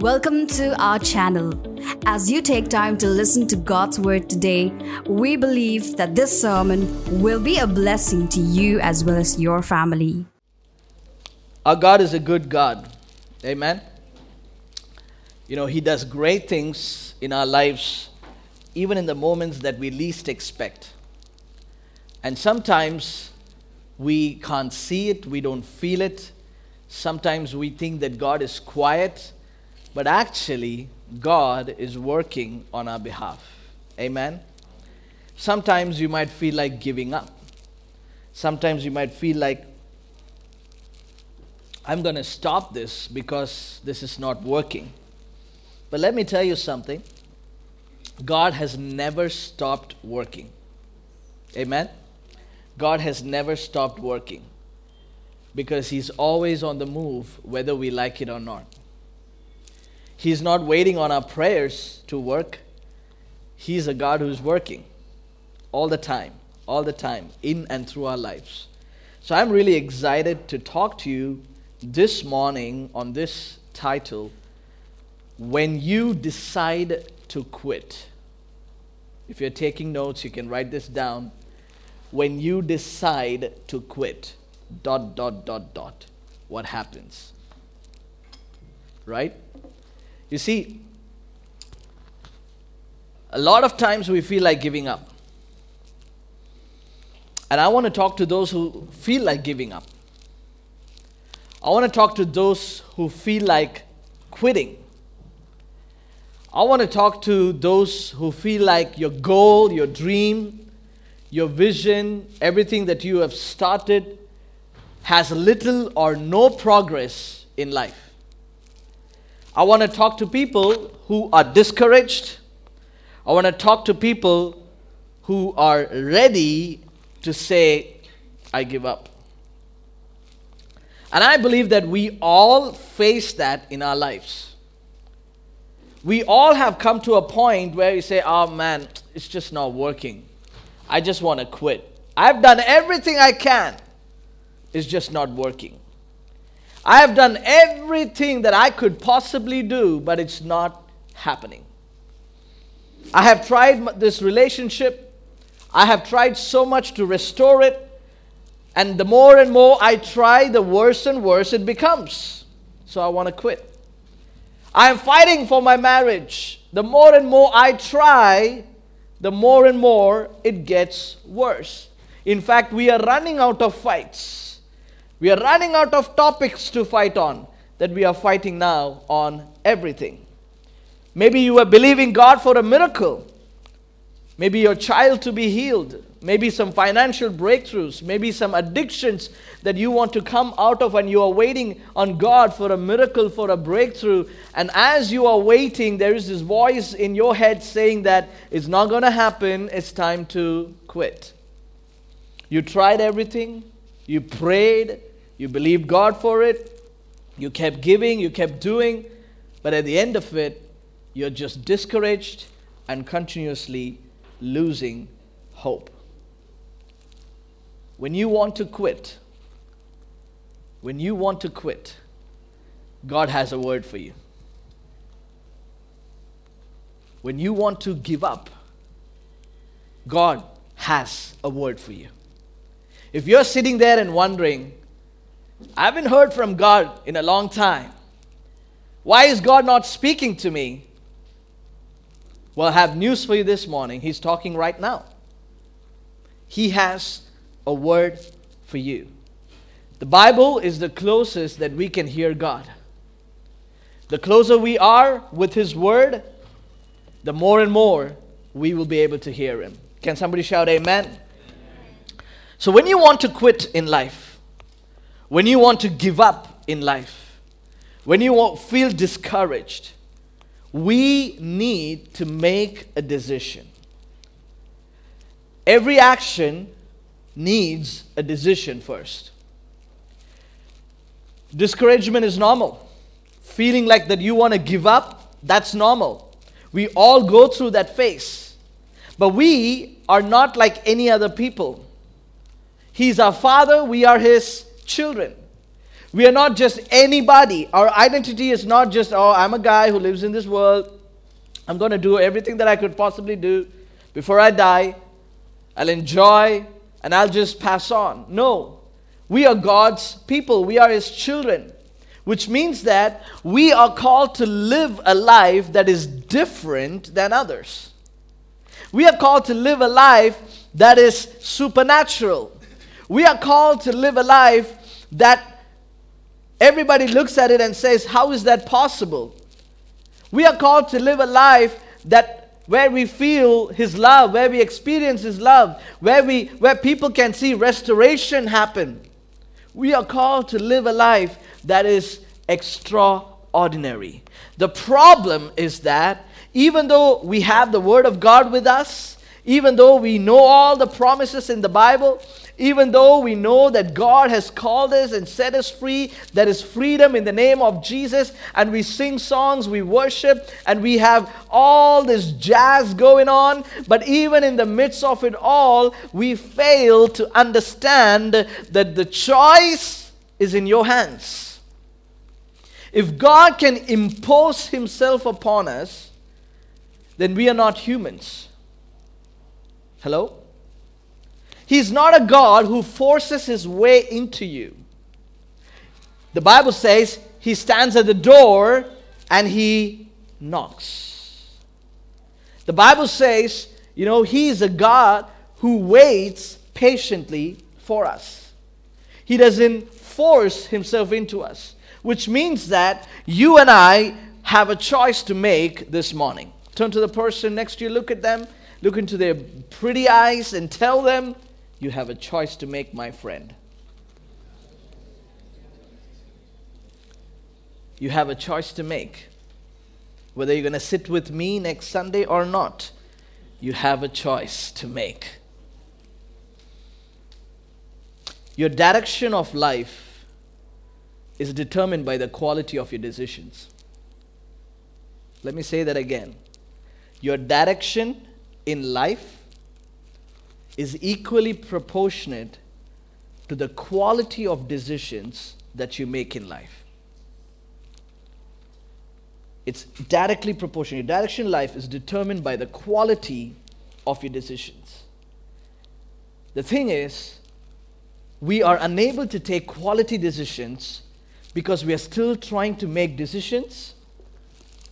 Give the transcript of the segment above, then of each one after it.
Welcome to our channel. As you take time to listen to God's Word today, we believe that this sermon will be a blessing to you as well as your family. Our God is a good God. Amen. You know, He does great things in our lives, even in the moments that we least expect. And sometimes we can't see it, we don't feel it. Sometimes we think that God is quiet. But actually, God is working on our behalf. Amen? Sometimes you might feel like giving up. Sometimes you might feel like, I'm going to stop this because this is not working. But let me tell you something. God has never stopped working. Amen? God has never stopped working because He's always on the move, whether we like it or not. He's not waiting on our prayers to work. He's a God who's working all the time, in and through our lives. So I'm really excited to talk to you this morning on this title, When You Decide to Quit. If you're taking notes, you can write this down. When you decide to quit, ... what happens? Right? You see, a lot of times we feel like giving up. And I want to talk to those who feel like giving up. I want to talk to those who feel like quitting. I want to talk to those who feel like your goal, your dream, your vision, everything that you have started has little or no progress in life. I want to talk to people who are discouraged. I want to talk to people who are ready to say, I give up. And I believe that we all face that in our lives. We all have come to a point where we say, oh man, it's just not working. I just want to quit. I've done everything I can. It's just not working. I have done everything that I could possibly do, but it's not happening. I have tried this relationship. I have tried so much to restore it. And the more and more I try, the worse and worse it becomes. So I want to quit. I am fighting for my marriage. The more and more I try, the more and more it gets worse. In fact, we are running out of fights. We are running out of topics to fight on, that we are fighting now on everything. Maybe you are believing God for a miracle. Maybe your child to be healed. Maybe some financial breakthroughs. Maybe some addictions that you want to come out of, and you are waiting on God for a miracle, for a breakthrough. And as you are waiting, there is this voice in your head saying that it's not going to happen. It's time to quit. You tried everything. You prayed. You believed God for it, you kept giving, you kept doing, but at the end of it, you're just discouraged and continuously losing hope. When you want to quit, God has a word for you. When you want to give up, God has a word for you. If you're sitting there and wondering, I haven't heard from God in a long time. Why is God not speaking to me? Well, I have news for you this morning. He's talking right now. He has a word for you. The Bible is the closest that we can hear God. The closer we are with His word, the more and more we will be able to hear Him. Can somebody shout amen? Amen. So when you want to quit in life, when you want to give up in life, when you feel discouraged, we need to make a decision. Every action needs a decision first. Discouragement is normal. Feeling like that you want to give up, that's normal. We all go through that phase. But we are not like any other people. He's our Father, we are His children. We are not just anybody. Our identity is not just, oh, I'm a guy who lives in this world. I'm going to do everything that I could possibly do before I die. I'll enjoy and I'll just pass on. No, we are God's people. We are His children, which means that we are called to live a life that is different than others. We are called to live a life that is supernatural. We are called to live a life that everybody looks at it and says, how is that possible? We are called to live a life that where we feel His love, where we experience His love, where people can see restoration happen. We are called to live a life that is extraordinary. The problem is that even though we have the Word of God with us, even though we know all the promises in the Bible, even though we know that God has called us and set us free, there is freedom in the name of Jesus, and we sing songs, we worship, and we have all this jazz going on, but even in the midst of it all, we fail to understand that the choice is in your hands. If God can impose Himself upon us, then we are not humans. Hello? He's not a God who forces His way into you. The Bible says He stands at the door and He knocks. The Bible says, you know, He is a God who waits patiently for us. He doesn't force Himself into us, which means that you and I have a choice to make this morning. Turn to the person next to you, look at them, look into their pretty eyes and tell them, you have a choice to make, my friend. You have a choice to make. Whether you're going to sit with me next Sunday or not, you have a choice to make. Your direction of life is determined by the quality of your decisions. Let me say that again. Your direction in life is equally proportionate to the quality of decisions that you make in life. It's directly proportional. Your direction in life is determined by the quality of your decisions. The thing is, we are unable to take quality decisions because we are still trying to make decisions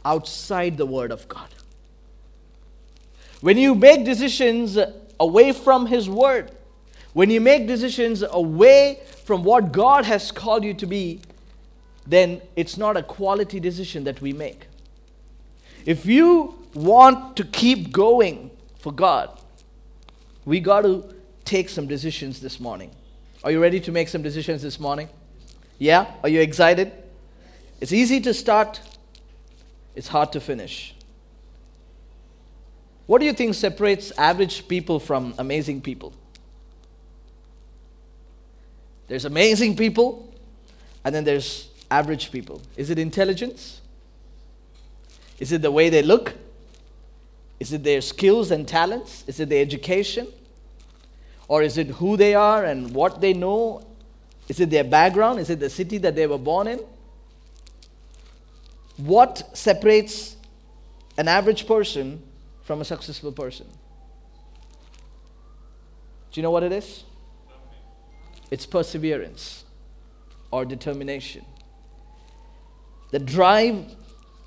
outside the Word of God. When you make decisions away from His Word, when you make decisions away from what God has called you to be, then it's not a quality decision that we make. If you want to keep going for God, we got to take some decisions this morning. Are you ready to make some decisions this morning? Yeah? Are you excited? It's easy to start. It's hard to finish. What do you think separates average people from amazing people? There's amazing people, and then there's average people. Is it intelligence? Is it the way they look? Is it their skills and talents? Is it their education? Or is it who they are and what they know? Is it their background? Is it the city that they were born in? What separates an average person from a successful person? Do you know what it is? It's perseverance or determination. The drive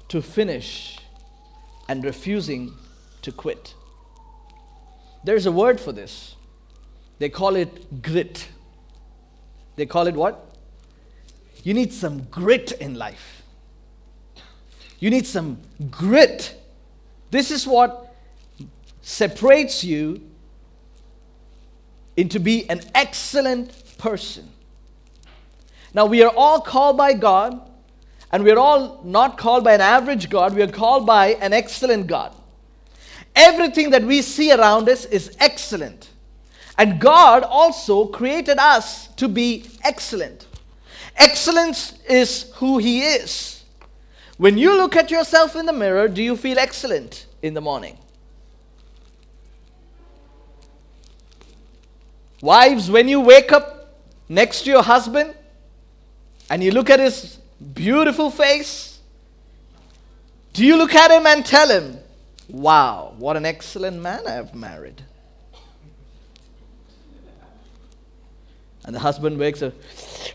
to finish and refusing to quit. There's a word for this. They call it grit. They call it what? You need some grit in life. You need some grit. This is what separates you into be an excellent person. Now, we are all called by God, and we are all not called by an average God. We are called by an excellent God. Everything that we see around us is excellent. And God also created us to be excellent. Excellence is who He is. When you look at yourself in the mirror, do you feel excellent in the morning? Wives, when you wake up next to your husband, and you look at his beautiful face, do you look at him and tell him, wow, what an excellent man I have married? And the husband wakes up,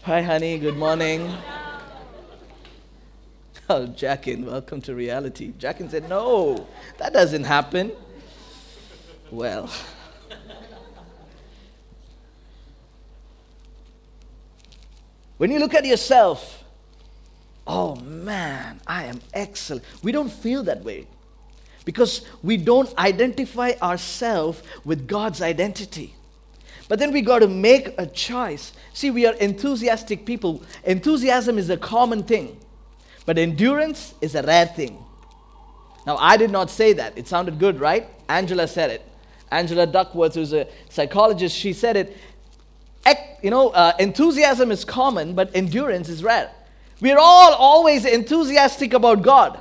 hi honey, good morning. Oh, Jackin, welcome to reality. Jackin said, no, that doesn't happen. Well, when you look at yourself, oh man, I am excellent. We don't feel that way because we don't identify ourselves with God's identity. But then we got to make a choice. See, we are enthusiastic people. Enthusiasm is a common thing, but endurance is a rare thing. Now, I did not say that. It sounded good, right? Angela said it. Angela Duckworth, who's a psychologist, she said it. Enthusiasm is common, but endurance is rare. We're all always enthusiastic about God.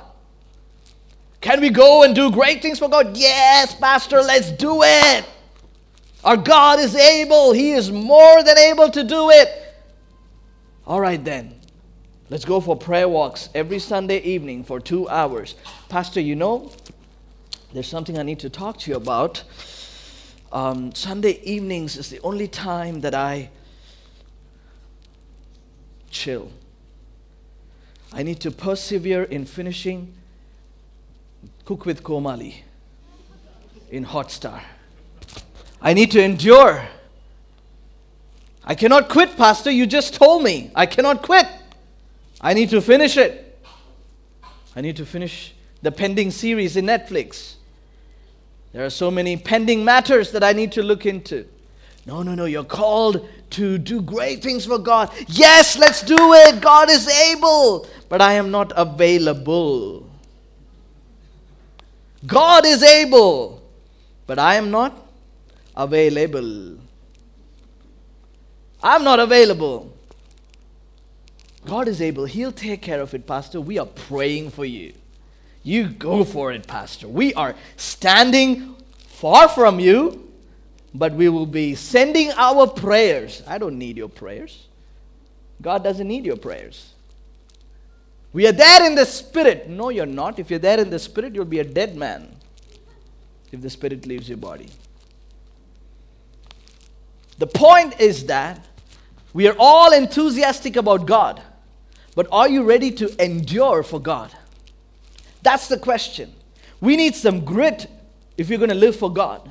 Can we go and do great things for God? Yes, Pastor, let's do it. Our God is able. He is more than able to do it. All right then. Let's go for prayer walks every Sunday evening for 2 hours. Pastor, you know, there's something I need to talk to you about. Sunday evenings is the only time that I chill. I need to persevere in finishing Cook with Komali in Hotstar. I need to endure. I cannot quit, Pastor. You just told me. I cannot quit. I need to finish it. I need to finish the pending series in Netflix. There are so many pending matters that I need to look into. No. You're called to do great things for God. Yes, let's do it. God is able. But I am not available. God is able. But I am not available. I'm not available. God is able. He'll take care of it, Pastor. We are praying for you. You go for it, Pastor. We are standing far from you, but we will be sending our prayers. I don't need your prayers. God doesn't need your prayers. We are there in the spirit. No, you're not. If you're there in the spirit, you'll be a dead man if the spirit leaves your body. The point is that we are all enthusiastic about God, but are you ready to endure for God? That's the question. We need some grit if you're going to live for God.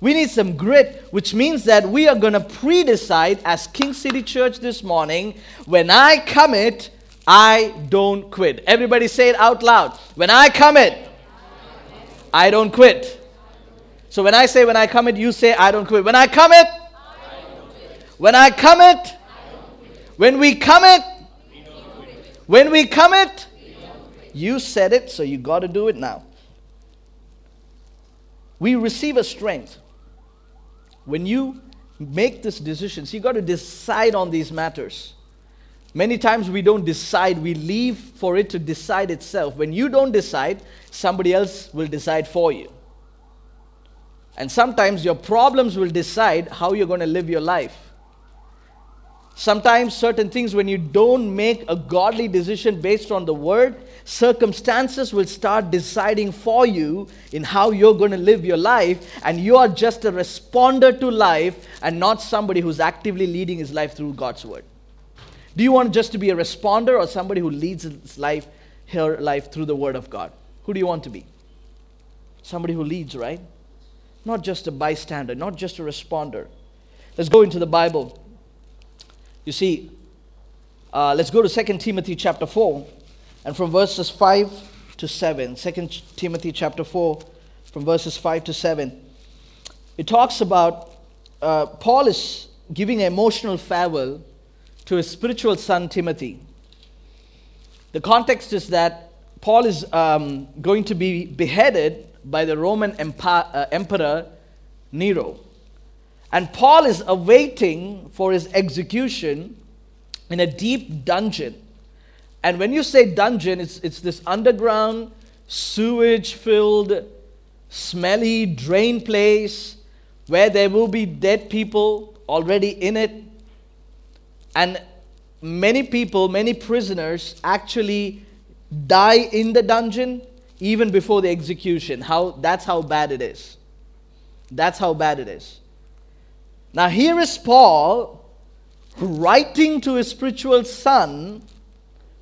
We need some grit, which means that we are going to pre-decide as King City Church this morning, when I commit, I don't quit. Everybody say it out loud. When I commit, I don't quit. So when I say when I commit, you say I don't quit. When I commit, when I commit, when we commit, when we commit, you said it, so you got to do it now. We receive a strength when you make this decision. So you got to decide on these matters. Many times we don't decide. We leave for it to decide itself. When you don't decide, somebody else will decide for you. And sometimes your problems will decide how you're going to live your life. Sometimes certain things, when you don't make a godly decision based on the word, circumstances will start deciding for you in how you're going to live your life, and you are just a responder to life and not somebody who's actively leading his life through God's word. Do you want just to be a responder or somebody who leads his life, her life through the word of God? Who do you want to be? Somebody who leads, right? Not just a bystander, not just a responder. Let's go into the Bible. You see, let's go to 2 Timothy chapter 4 and from verses 5 to 7. 2 Timothy chapter 4 from verses 5 to 7. It talks about Paul is giving an emotional farewell to his spiritual son Timothy. The context is that Paul is going to be beheaded by the Roman Emperor Nero. And Paul is awaiting for his execution in a deep dungeon. And when you say dungeon, it's this underground, sewage-filled, smelly, drain place where there will be dead people already in it. And many people, many prisoners actually die in the dungeon even before the execution. That's how bad it is. That's how bad it is. Now here is Paul writing to his spiritual son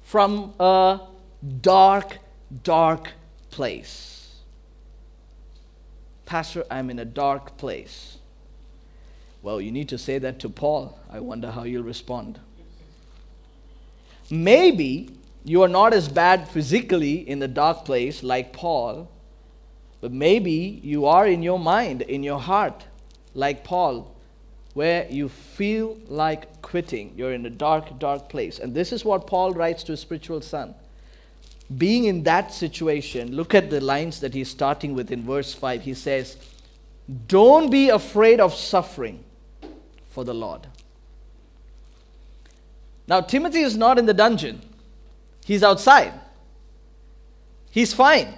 from a dark, dark place. Pastor, I'm in a dark place. Well, you need to say that to Paul. I wonder how you'll respond. Maybe you are not as bad physically in the dark place like Paul, but maybe you are in your mind, in your heart, like Paul, where you feel like quitting. You're in a dark, dark place. And this is what Paul writes to his spiritual son. Being in that situation, look at the lines that he's starting with in verse 5. He says, "Don't be afraid of suffering for the Lord." Now, Timothy is not in the dungeon. He's outside. He's fine.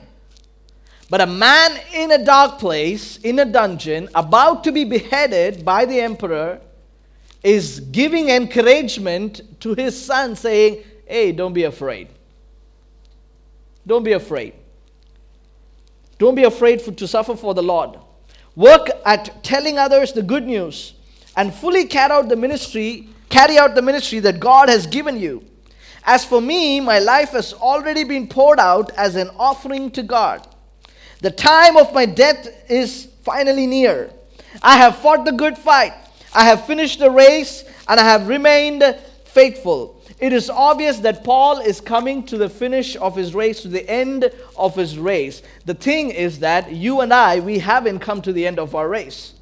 But a man in a dark place, in a dungeon, about to be beheaded by the emperor, is giving encouragement to his son, saying, "Hey, don't be afraid. Don't be afraid. Don't be afraid to suffer for the Lord. Work at telling others the good news and fully carry out the ministry that God has given you. As for me, my life has already been poured out as an offering to God. The time of my death is finally near. I have fought the good fight. I have finished the race, and I have remained faithful." It is obvious that Paul is coming to the finish of his race, to the end of his race. The thing is that you and I, we haven't come to the end of our race.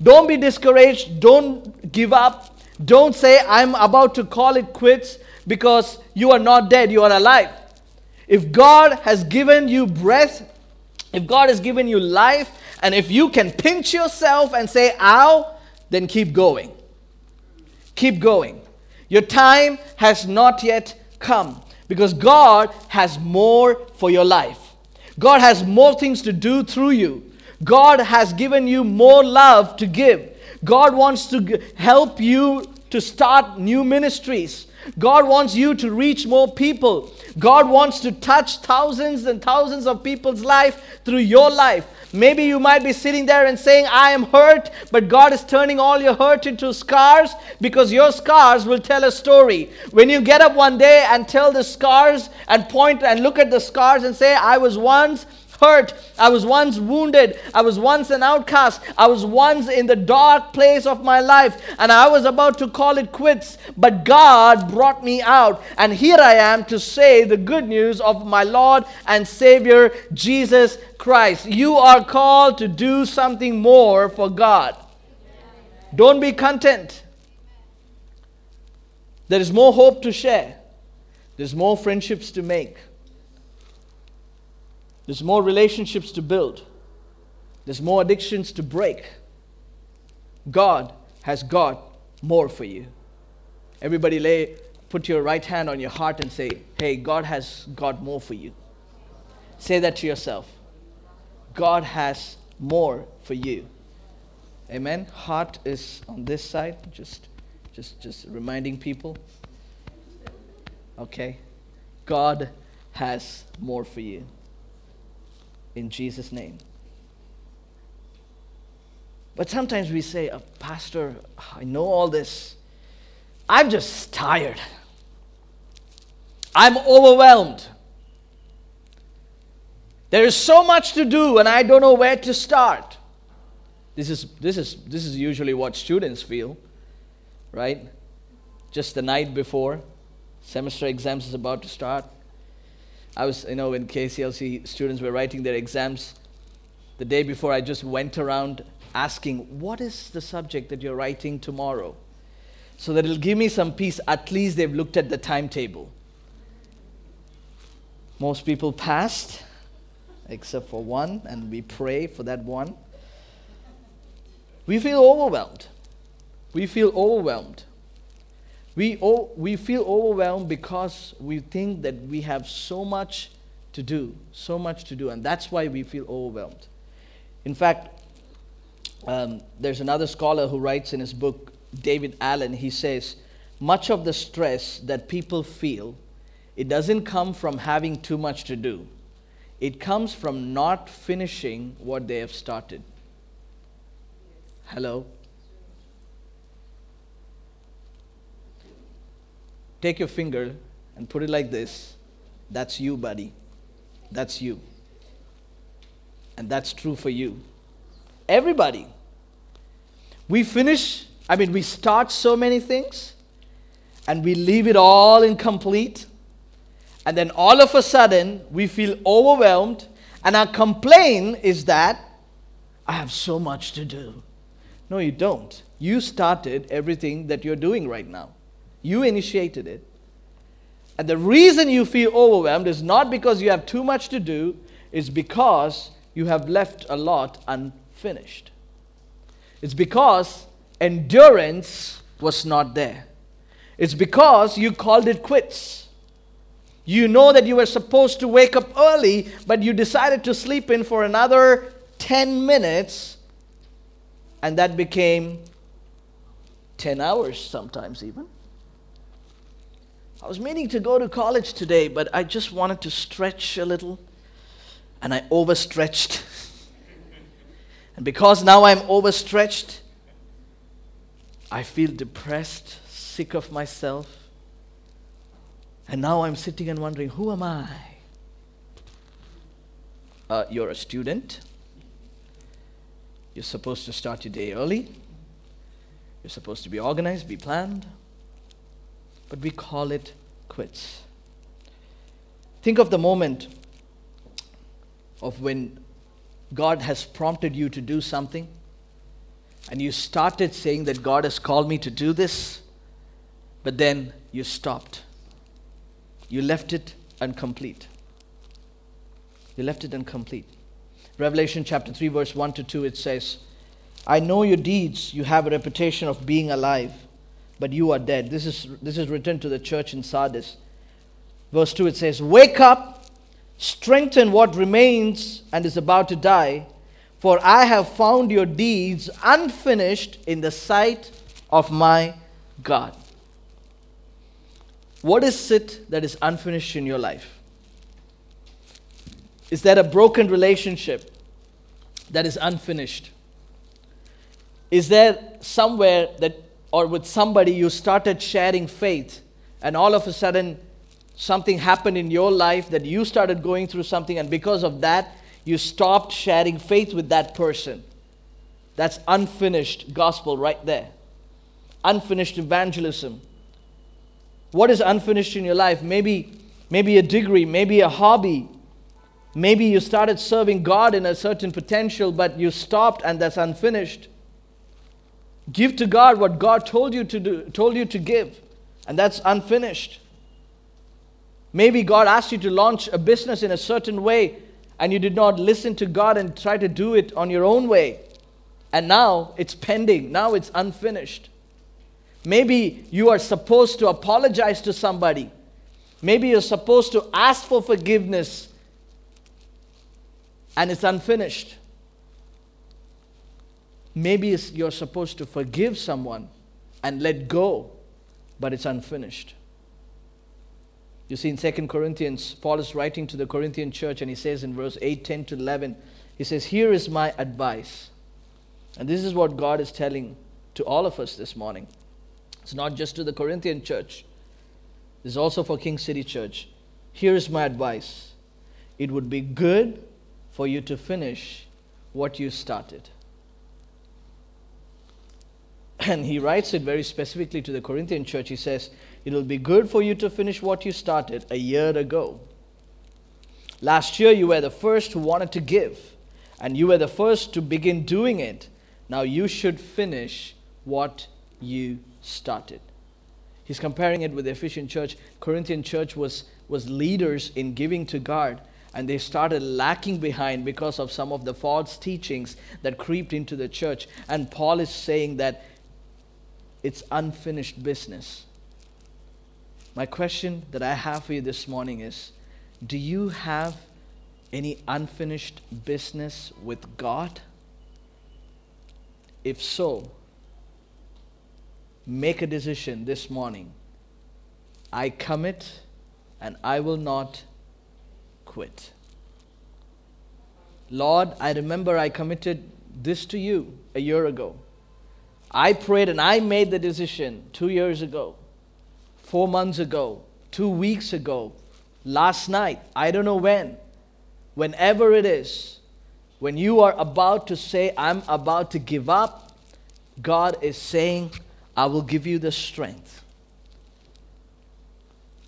Don't be discouraged. Don't give up. Don't say, "I'm about to call it quits," because you are not dead, you are alive. If God has given you breath, if God has given you life, and if you can pinch yourself and say, "Ow," then keep going. Keep going. Your time has not yet come, because God has more for your life. God has more things to do through you. God has given you more love to give. God wants to help you to start new ministries. God wants you to reach more people. God wants to touch thousands and thousands of people's life through your life. Maybe you might be sitting there and saying, "I am hurt," but God is turning all your hurt into scars, because your scars will tell a story. When you get up one day and tell the scars and point and look at the scars and say, "I was once hurt, I was once wounded, I was once an outcast, I was once in the dark place of my life, and I was about to call it quits, but God brought me out, and here I am to say the good news of my Lord and Savior Jesus Christ." You are called to do something more for God. Don't be content. There is more hope to share. There's more friendships to make. There's more relationships to build. There's more addictions to break. God has got more for you. Everybody put your right hand on your heart and say, "Hey, God has got more for you." Say that to yourself. God has more for you. Amen. Heart is on this side. Just reminding people. Okay. God has more for you. In Jesus' name. But sometimes we say, "Pastor, I know all this. I'm just tired. I'm overwhelmed. There is so much to do and I don't know where to start." This is usually what students feel, right? Just the night before, semester exams is about to start. I was, when KCLC students were writing their exams, the day before I just went around asking, "What is the subject that you're writing tomorrow?" So that it'll give me some peace, at least they've looked at the timetable. Most people passed, except for one, and we pray for that one. We feel overwhelmed. We feel overwhelmed. We feel overwhelmed because we think that we have so much to do, and that's why we feel overwhelmed. In fact, there's another scholar who writes in his book, David Allen. He says, much of the stress that people feel, it doesn't come from having too much to do. It comes from not finishing what they have started. Hello? Take your finger and put it like this. That's you, buddy. That's you. And that's true for you. Everybody. We start so many things and we leave it all incomplete. And then all of a sudden, we feel overwhelmed. And our complaint is that, I have so much to do. No, you don't. You started everything that you're doing right now. You initiated it. And the reason you feel overwhelmed is not because you have too much to do. It's because you have left a lot unfinished. It's because endurance was not there. It's because you called it quits. You know that you were supposed to wake up early, but you decided to sleep in for another 10 minutes, and that became 10 hours sometimes even. I was meaning to go to college today, but I just wanted to stretch a little, and I overstretched. And because now I'm overstretched, I feel depressed, sick of myself. And now I'm sitting and wondering, who am I? You're a student. You're supposed to start your day early. You're supposed to be organized, be planned. But we call it quits. Think of the moment of when God has prompted you to do something, and you started saying that God has called me to do this, but then you stopped. You left it incomplete. You left it incomplete. Revelation chapter 3, verse 1-2, it says, I know your deeds, you have a reputation of being alive, but you are dead. This is written to the church in Sardis. Verse 2, it says, wake up, strengthen what remains and is about to die, for I have found your deeds unfinished in the sight of my God. What is it that is unfinished in your life? Is there a broken relationship that is unfinished? Is there somewhere that, or with somebody you started sharing faith, and all of a sudden something happened in your life that you started going through something, and because of that you stopped sharing faith with that person? That's unfinished gospel right there. Unfinished evangelism. What is unfinished in your life? Maybe a degree, maybe a hobby. Maybe you started serving God in a certain potential, but you stopped, and that's unfinished. Give to God what God told you to do, told you to give, and that's unfinished. Maybe God asked you to launch a business in a certain way, and you did not listen to God and try to do it on your own way. And now it's pending. Now it's unfinished. Maybe you are supposed to apologize to somebody. Maybe you're supposed to ask for forgiveness, and it's unfinished. Maybe you're supposed to forgive someone and let go, but it's unfinished. You see, in 2 Corinthians, Paul is writing to the Corinthian church, and he says in verse 8, 10-11, he says, here is my advice. And this is what God is telling to all of us this morning. It's not just to the Corinthian church. It's also for King City Church. Here is my advice. It would be good for you to finish what you started. And he writes it very specifically to the Corinthian church. He says, it will be good for you to finish what you started a year ago. Last year, you were the first who wanted to give, and you were the first to begin doing it. Now you should finish what you started. He's comparing it with the Ephesian church. Corinthian church was leaders in giving to God, and they started lacking behind because of some of the false teachings that creeped into the church. And Paul is saying that it's unfinished business. My question that I have for you this morning is, do you have any unfinished business with God? If so, make a decision this morning. I commit and I will not quit. Lord, I remember I committed this to you a year ago. I prayed and I made the decision 2 years ago, 4 months ago, 2 weeks ago, last night, I don't know when, whenever it is, when you are about to say, I'm about to give up, God is saying, I will give you the strength.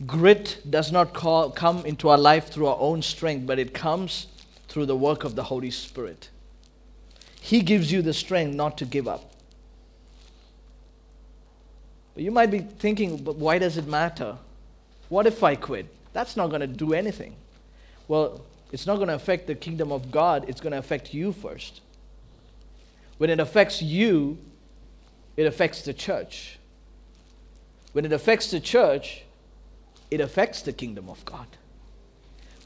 Grit does not come into our life through our own strength, but it comes through the work of the Holy Spirit. He gives you the strength not to give up. But you might be thinking, but why does it matter? What if I quit? That's not going to do anything. Well, it's not going to affect the kingdom of God. It's going to affect you first. When it affects you, it affects the church. When it affects the church, it affects the kingdom of God.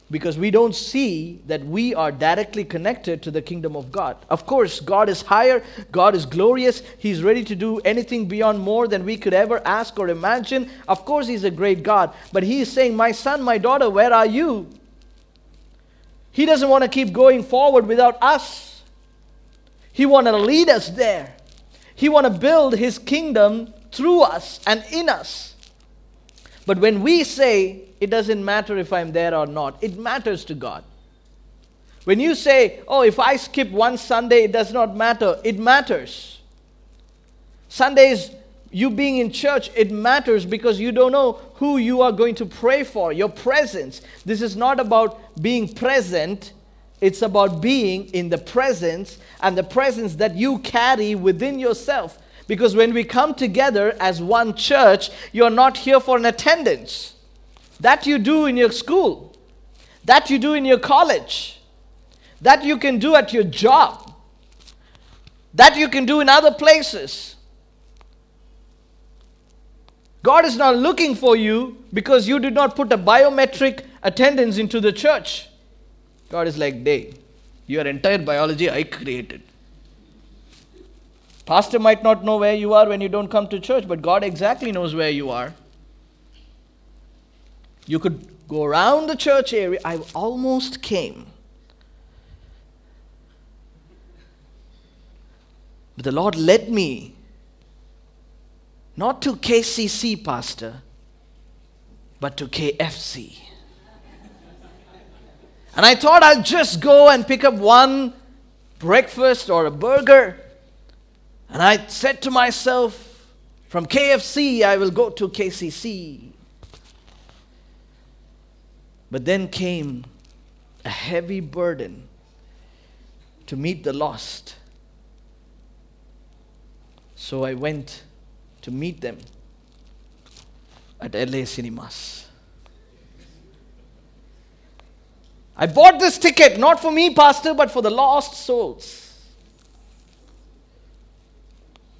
Because we don't see that we are directly connected to the kingdom of God. Of course, God is higher, God is glorious, He's ready to do anything beyond more than we could ever ask or imagine. Of course, He's a great God, but He is saying, my son, my daughter, where are you? He doesn't want to keep going forward without us. He wants to lead us there. He wants to build His kingdom through us and in us. But when we say, it doesn't matter if I'm there or not, it matters to God. When you say, oh, if I skip one Sunday, it does not matter, it matters. Sundays, you being in church, it matters because you don't know who you are going to pray for, your presence. This is not about being present, it's about being in the presence and the presence that you carry within yourself. Because when we come together as one church, you're not here for an attendance. That you do in your school, that you do in your college, that you can do at your job, that you can do in other places. God is not looking for you because you did not put a biometric attendance into the church. God is like, "Day, your entire biology I created." Pastor might not know where you are when you don't come to church, but God exactly knows where you are. You could go around the church area. I almost came. But the Lord led me not to KCC, Pastor, but to KFC. And I thought I'll just go and pick up one breakfast or a burger. And I said to myself, from KFC, I will go to KCC. But then came a heavy burden to meet the lost. So I went to meet them at LA Cinemas. I bought this ticket, not for me, Pastor, but for the lost souls.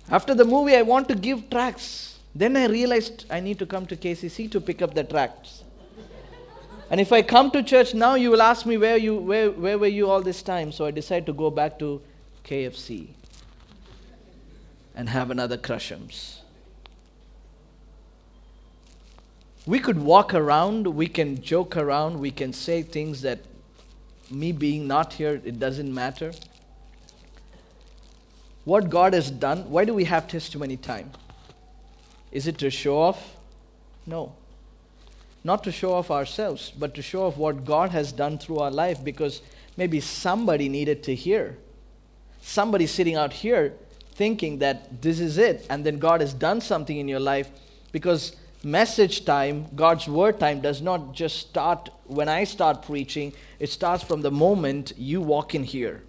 After the movie, I want to give tracts. Then I realized I need to come to KCC to pick up the tracts. And if I come to church now, you will ask me, where were you all this time? So I decide to go back to KFC and have another Crushums. We could walk around, we can joke around, we can say things that me being not here, it doesn't matter. What God has done, why do we have testimony time? Is it to show off? No. Not to show off ourselves, but to show off what God has done through our life, because maybe somebody needed to hear. Somebody sitting out here thinking that this is it, and then God has done something in your life, because message time, God's word time, does not just start when I start preaching. It starts from the moment you walk in here.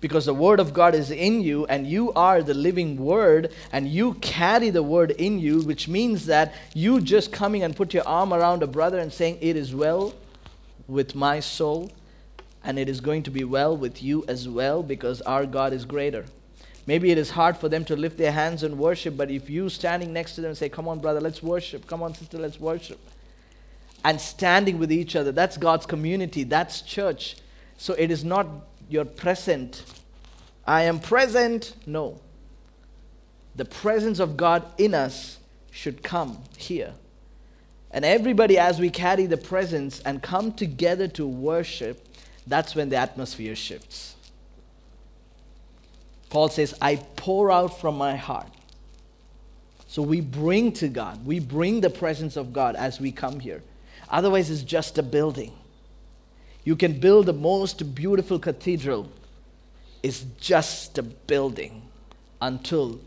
Because the word of God is in you and you are the living word and you carry the word in you, which means that you just coming and put your arm around a brother and saying, it is well with my soul and it is going to be well with you as well, because our God is greater. Maybe it is hard for them to lift their hands and worship, but if you standing next to them and say, come on brother, let's worship. Come on sister, let's worship. And standing with each other, that's God's community, that's church. So it is not you're present. I am present. No. the presence of God in us should come here. And everybody, as we carry the presence and come together to worship, that's when the atmosphere shifts. Paul says, I pour out from my heart. So we bring to God, we bring the presence of God as we come here. Otherwise, it's just a building. You can build the most beautiful cathedral. It's just a building until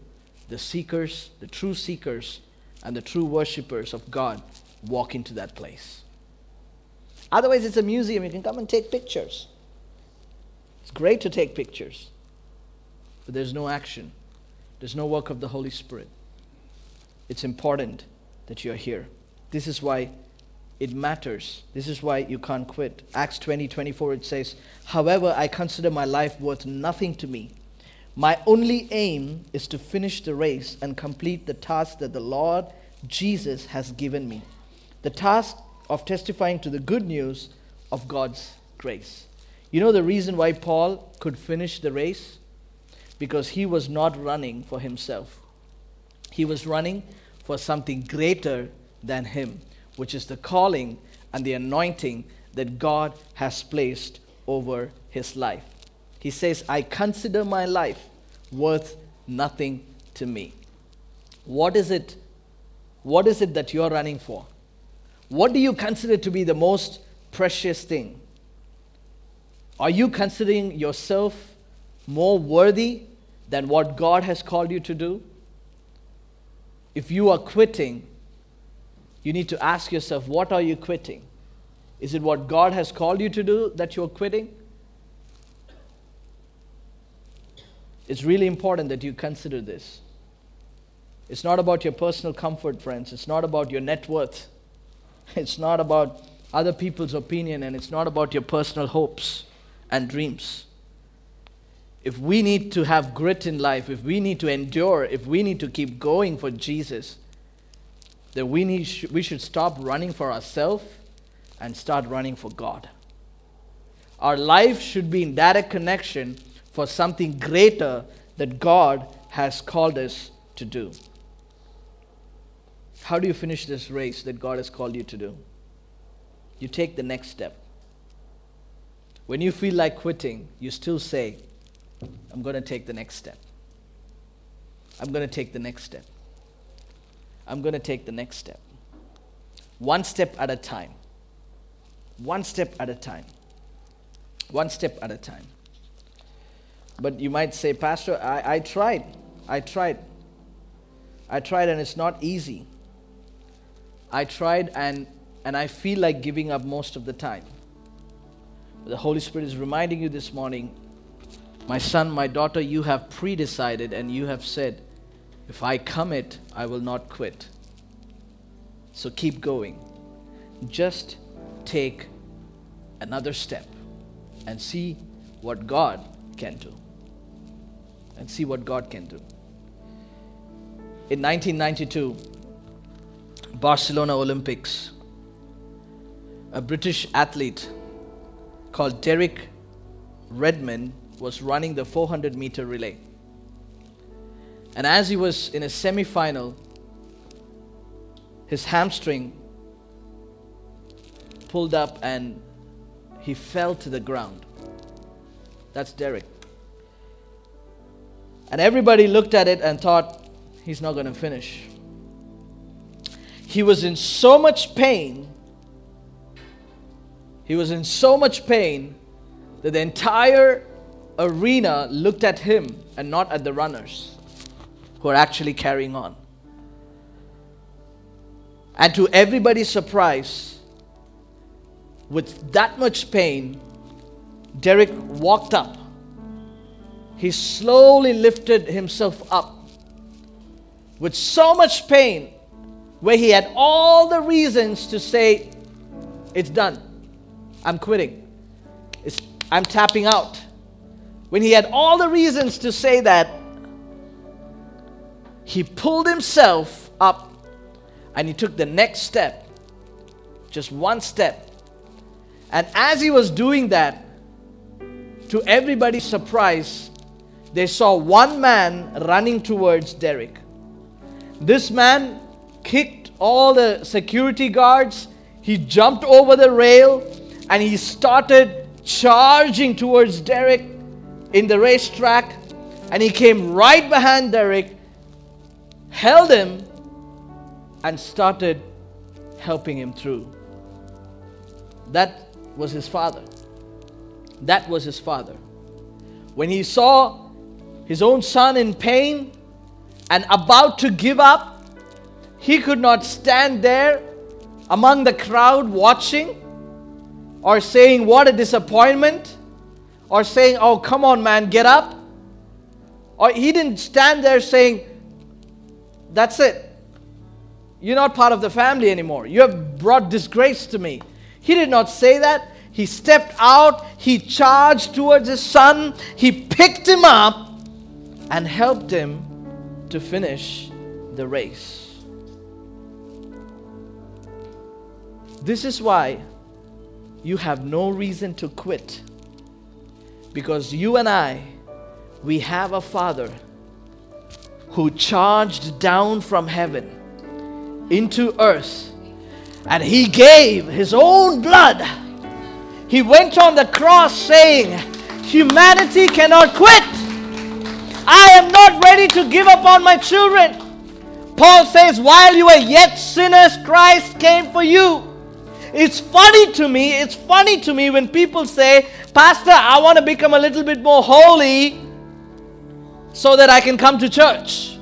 the seekers, the true seekers, and the true worshipers of God walk into that place. Otherwise, it's a museum. You can come and take pictures. It's great to take pictures. But there's no action. There's no work of the Holy Spirit. It's important that you're here. This is why it matters. This is why you can't quit. Acts 20:24, it says, however, I consider my life worth nothing to me. My only aim is to finish the race and complete the task that the Lord Jesus has given me. The task of testifying to the good news of God's grace. You know the reason why Paul could finish the race? Because he was not running for himself. He was running for something greater than him, which is the calling and the anointing that God has placed over his life. He says, I consider my life worth nothing to me. What is it? What is it that you're running for? What do you consider to be the most precious thing? Are you considering yourself more worthy than what God has called you to do? If you are quitting, you need to ask yourself, what are you quitting? Is it what God has called you to do that you're quitting? It's really important that you consider this. It's not about your personal comfort, friends. It's not about your net worth. It's not about other people's opinion, and it's not about your personal hopes and dreams. If we need to have grit in life, if we need to endure, if we need to keep going for Jesus, then we should stop running for ourselves and start running for God. Our life should be in direct connection for something greater that God has called us to do. How do you finish this race that God has called you to do? You take the next step. When you feel like quitting, you still say, I'm going to take the next step. I'm going to take the next step. I'm going to take the next step. One step at a time. One step at a time. One step at a time. But you might say, Pastor, I tried. I tried and it's not easy. I tried and I feel like giving up most of the time. But the Holy Spirit is reminding you this morning, my son, my daughter, you have pre-decided and you have said, if I commit, I will not quit. So keep going. Just take another step and see what God can do. And see what God can do. In 1992, Barcelona Olympics, a British athlete called Derek Redmond was running the 400-meter relay. And as he was in a semi-final, his hamstring pulled up and he fell to the ground. That's Derek. And everybody looked at it and thought, he's not going to finish. He was in so much pain. He was in so much pain that the entire arena looked at him and not at the runners who are actually carrying on. And to everybody's surprise, with that much pain, Derek walked up. He slowly lifted himself up with so much pain where he had all the reasons to say, it's done. I'm quitting. I'm tapping out. When he had all the reasons to say that, he pulled himself up and he took the next step, just one step. And as he was doing that, to everybody's surprise, they saw one man running towards Derek. This man kicked all the security guards. He jumped over the rail and he started charging towards Derek in the racetrack. And he came right behind Derek, held him, and started helping him through. That was his father. That was his father. When he saw his own son in pain and about to give up, he could not stand there among the crowd watching or saying, "What a disappointment," or saying, "Oh, come on, man, get up." Or he didn't stand there saying, "That's it. You're not part of the family anymore. You have brought disgrace to me." He did not say that. He stepped out, he charged towards his son, he picked him up and helped him to finish the race. This is why you have no reason to quit. Because you and I, we have a Father who charged down from heaven into earth, and he gave his own blood. He went on the cross saying, "Humanity cannot quit. I am not ready to give up on my children." Paul says, "While you were yet sinners, Christ came for you." It's funny to me when people say, "Pastor, I want to become a little bit more holy so that I can come to church."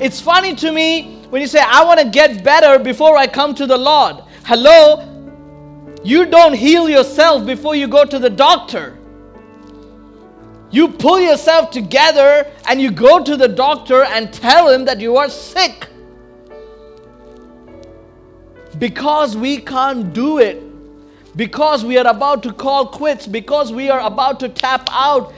It's funny to me when you say, "I want to get better before I come to the Lord." Hello? You don't heal yourself before you go to the doctor. You pull yourself together and you go to the doctor and tell him that you are sick. Because we can't do it, because we are about to call quits, because we are about to tap out,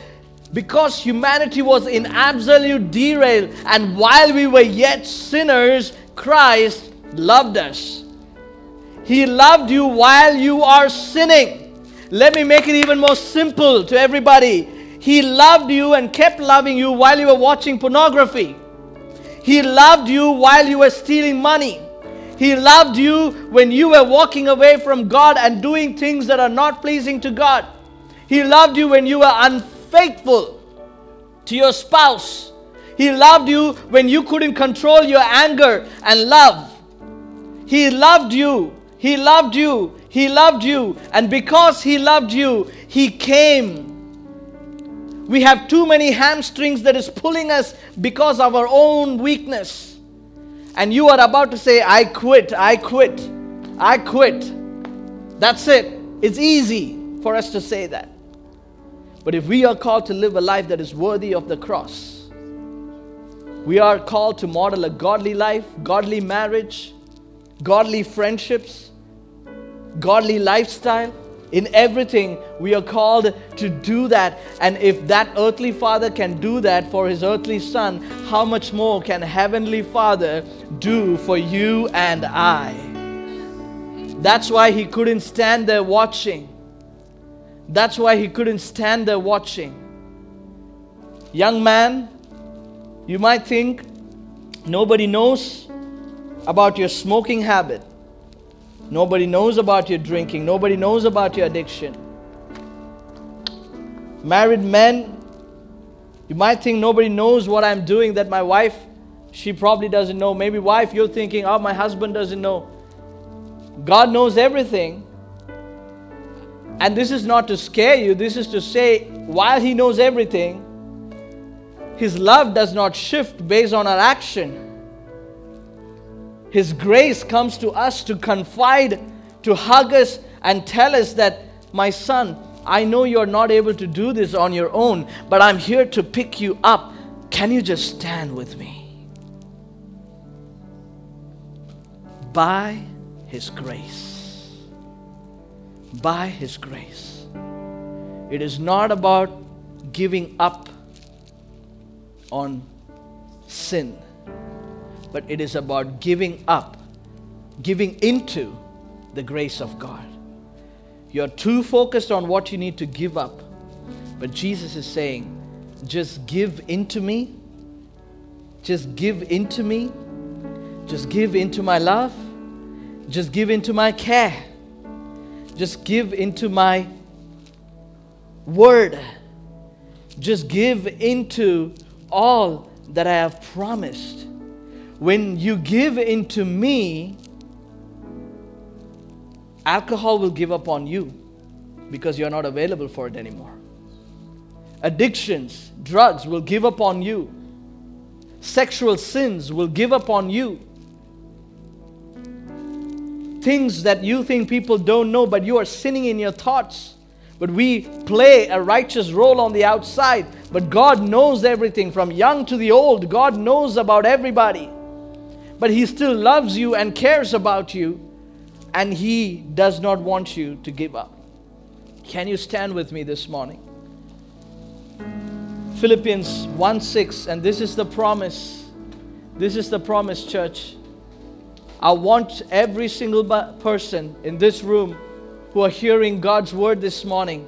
because humanity was in absolute derail, and while we were yet sinners, Christ loved us. He loved you while you are sinning. Let me make it even more simple to everybody. He loved you and kept loving you while you were watching pornography. He loved you while you were stealing money. He loved you when you were walking away from God and doing things that are not pleasing to God. He loved you when you were unfaithful to your spouse. He loved you when you couldn't control your anger and love. He loved you. He loved you, he loved you, and because he loved you, he came. We have too many hamstrings that is pulling us because of our own weakness. And you are about to say, I quit. That's it. It's easy for us to say that. But if we are called to live a life that is worthy of the cross, we are called to model a godly life, godly marriage, godly friendships, godly lifestyle. In everything, we are called to do that. And if that earthly father can do that for his earthly son, how much more can Heavenly Father do for you and I? That's why he couldn't stand there watching. That's why he couldn't stand there watching. Young man, you might think nobody knows about your smoking habit. Nobody knows about your drinking. Nobody knows about your addiction. Married men, you might think nobody knows what I'm doing, that my wife, she probably doesn't know. Maybe wife, you're thinking, "Oh, my husband doesn't know." God knows everything. And this is not to scare you. This is to say, while he knows everything, his love does not shift based on our action. His grace comes to us to confide, to hug us and tell us that, "My son, I know you're not able to do this on your own, but I'm here to pick you up. Can you just stand with me?" By his grace. By his grace. It is not about giving up on sin. But it is about giving up, giving into the grace of God. You're too focused on what you need to give up. But Jesus is saying, just give into me. Just give into me. Just give into my love. Just give into my care. Just give into my word. Just give into all that I have promised. When you give into me, alcohol will give up on you because you're not available for it anymore. Addictions, drugs will give up on you. Sexual sins will give up on you. Things that you think people don't know, but you are sinning in your thoughts. But we play a righteous role on the outside. But God knows everything from young to the old. God knows about everybody. But He still loves you and cares about you. And He does not want you to give up. Can you stand with me this morning? Philippians 1:6, and this is the promise. This is the promise, church. I want every single person in this room who are hearing God's word this morning,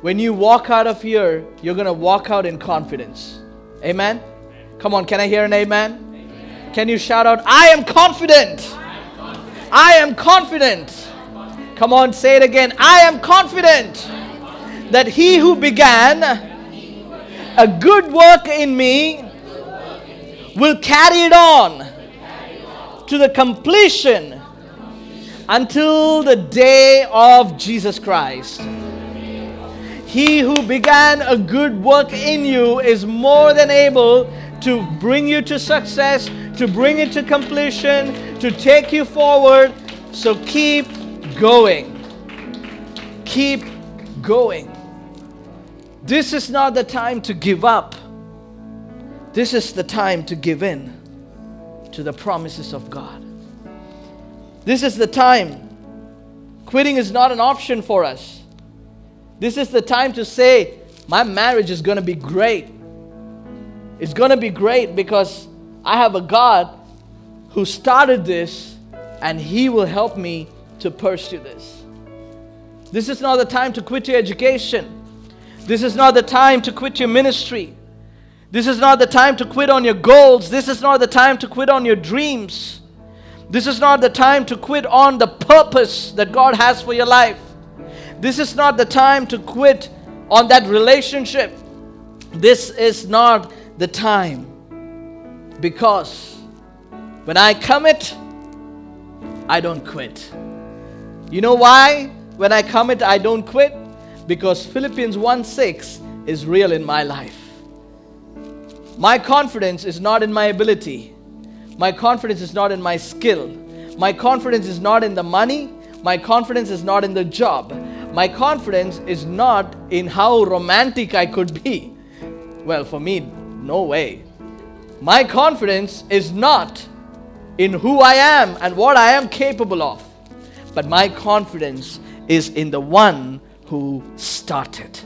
when you walk out of here, you're going to walk out in confidence. Amen? Amen. Come on, can I hear an amen? Amen. Can you shout out, I am confident. I am confident. Come on, say it again. I am confident that He who began a good work in me will carry it on to the completion until the day of Jesus Christ. He who began a good work in you is more than able to bring you to success, to bring it to completion, to take you forward. So keep going. Keep going. This is not the time to give up. This is the time to give in to the promises of God. This is the time. Quitting is not an option for us. This is the time to say, my marriage is going to be great. It's going to be great because I have a God who started this and He will help me to pursue this. This is not the time to quit your education. This is not the time to quit your ministry. This is not the time to quit on your goals. This is not the time to quit on your dreams. This is not the time to quit on the purpose that God has for your life. This is not the time to quit on that relationship. This is not the time. Because when I commit, I don't quit. You know why? When I commit, I don't quit? Because Philippians 1:6 is real in my life. My confidence is not in my ability. My confidence is not in my skill. My confidence is not in the money. My confidence is not in the job. My confidence is not in how romantic I could be. Well, for me, no way. My confidence is not in who I am and what I am capable of, but my confidence is in the one who started.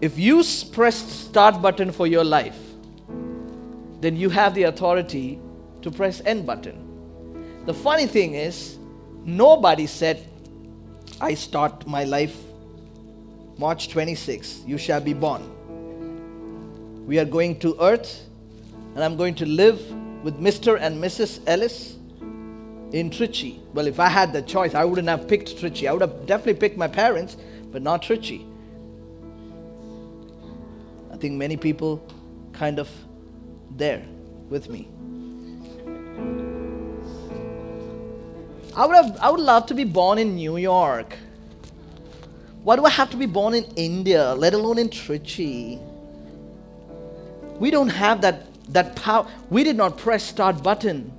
If you press the start button for your life, then you have the authority to press end button. The funny thing is, nobody said, I start my life March 26, you shall be born. We are going to Earth, and I'm going to live with Mr. and Mrs. Ellis in Trichy. Well, if I had the choice, I wouldn't have picked Trichy. I would have definitely picked my parents, but not Trichy. I think many people kind of there with me. I would love to be born in New York. Why do I have to be born in India, let alone in Trichy? We don't have that power. We did not press start button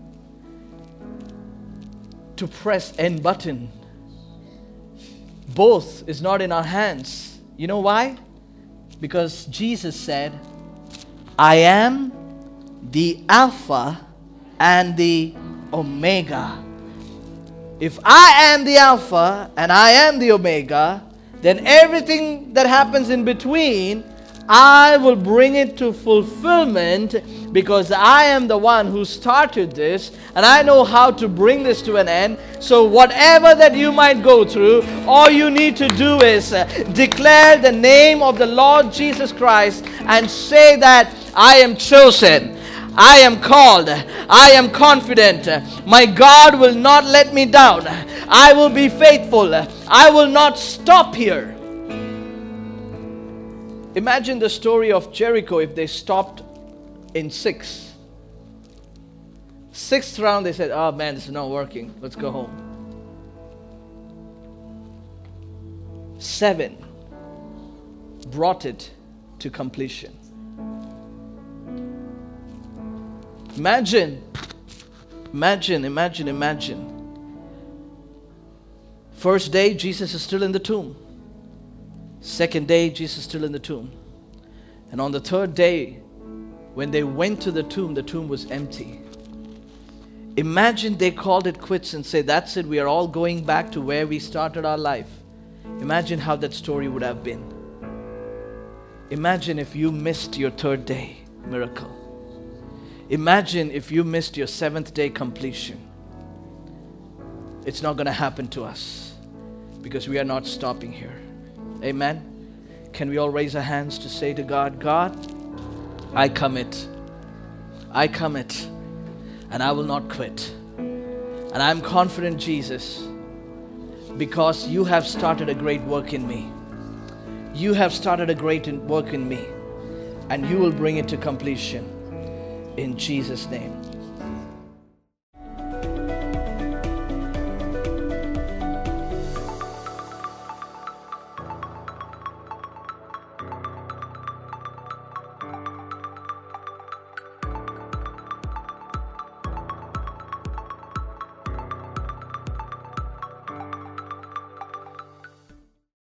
to press end button. Both is not in our hands. You know why? Because Jesus said, I am the Alpha and the Omega. If I am the Alpha and I am the Omega, then everything that happens in between, I will bring it to fulfillment because I am the one who started this and I know how to bring this to an end. So whatever that you might go through, all you need to do is declare the name of the Lord Jesus Christ and say that I am chosen. I am called. I am confident. My God will not let me down. I will be faithful. I will not stop here. Imagine the story of Jericho if they stopped in six. Sixth round they said, oh man, this is not working. Let's go home. Seven brought it to completion. Imagine. First day, Jesus is still in the tomb. Second day, Jesus is still in the tomb. And on the third day, when they went to the tomb was empty. Imagine they called it quits and say, that's it, we are all going back to where we started our life. Imagine how that story would have been. Imagine if you missed your third day miracle. Imagine if you missed your seventh day completion. It's not going to happen to us because we are not stopping here. Amen. Can we all raise our hands to say to God, God, I commit, and I will not quit. And I'm confident, Jesus, because you have started a great work in me. You have started a great work in me, and you will bring it to completion. In Jesus' name.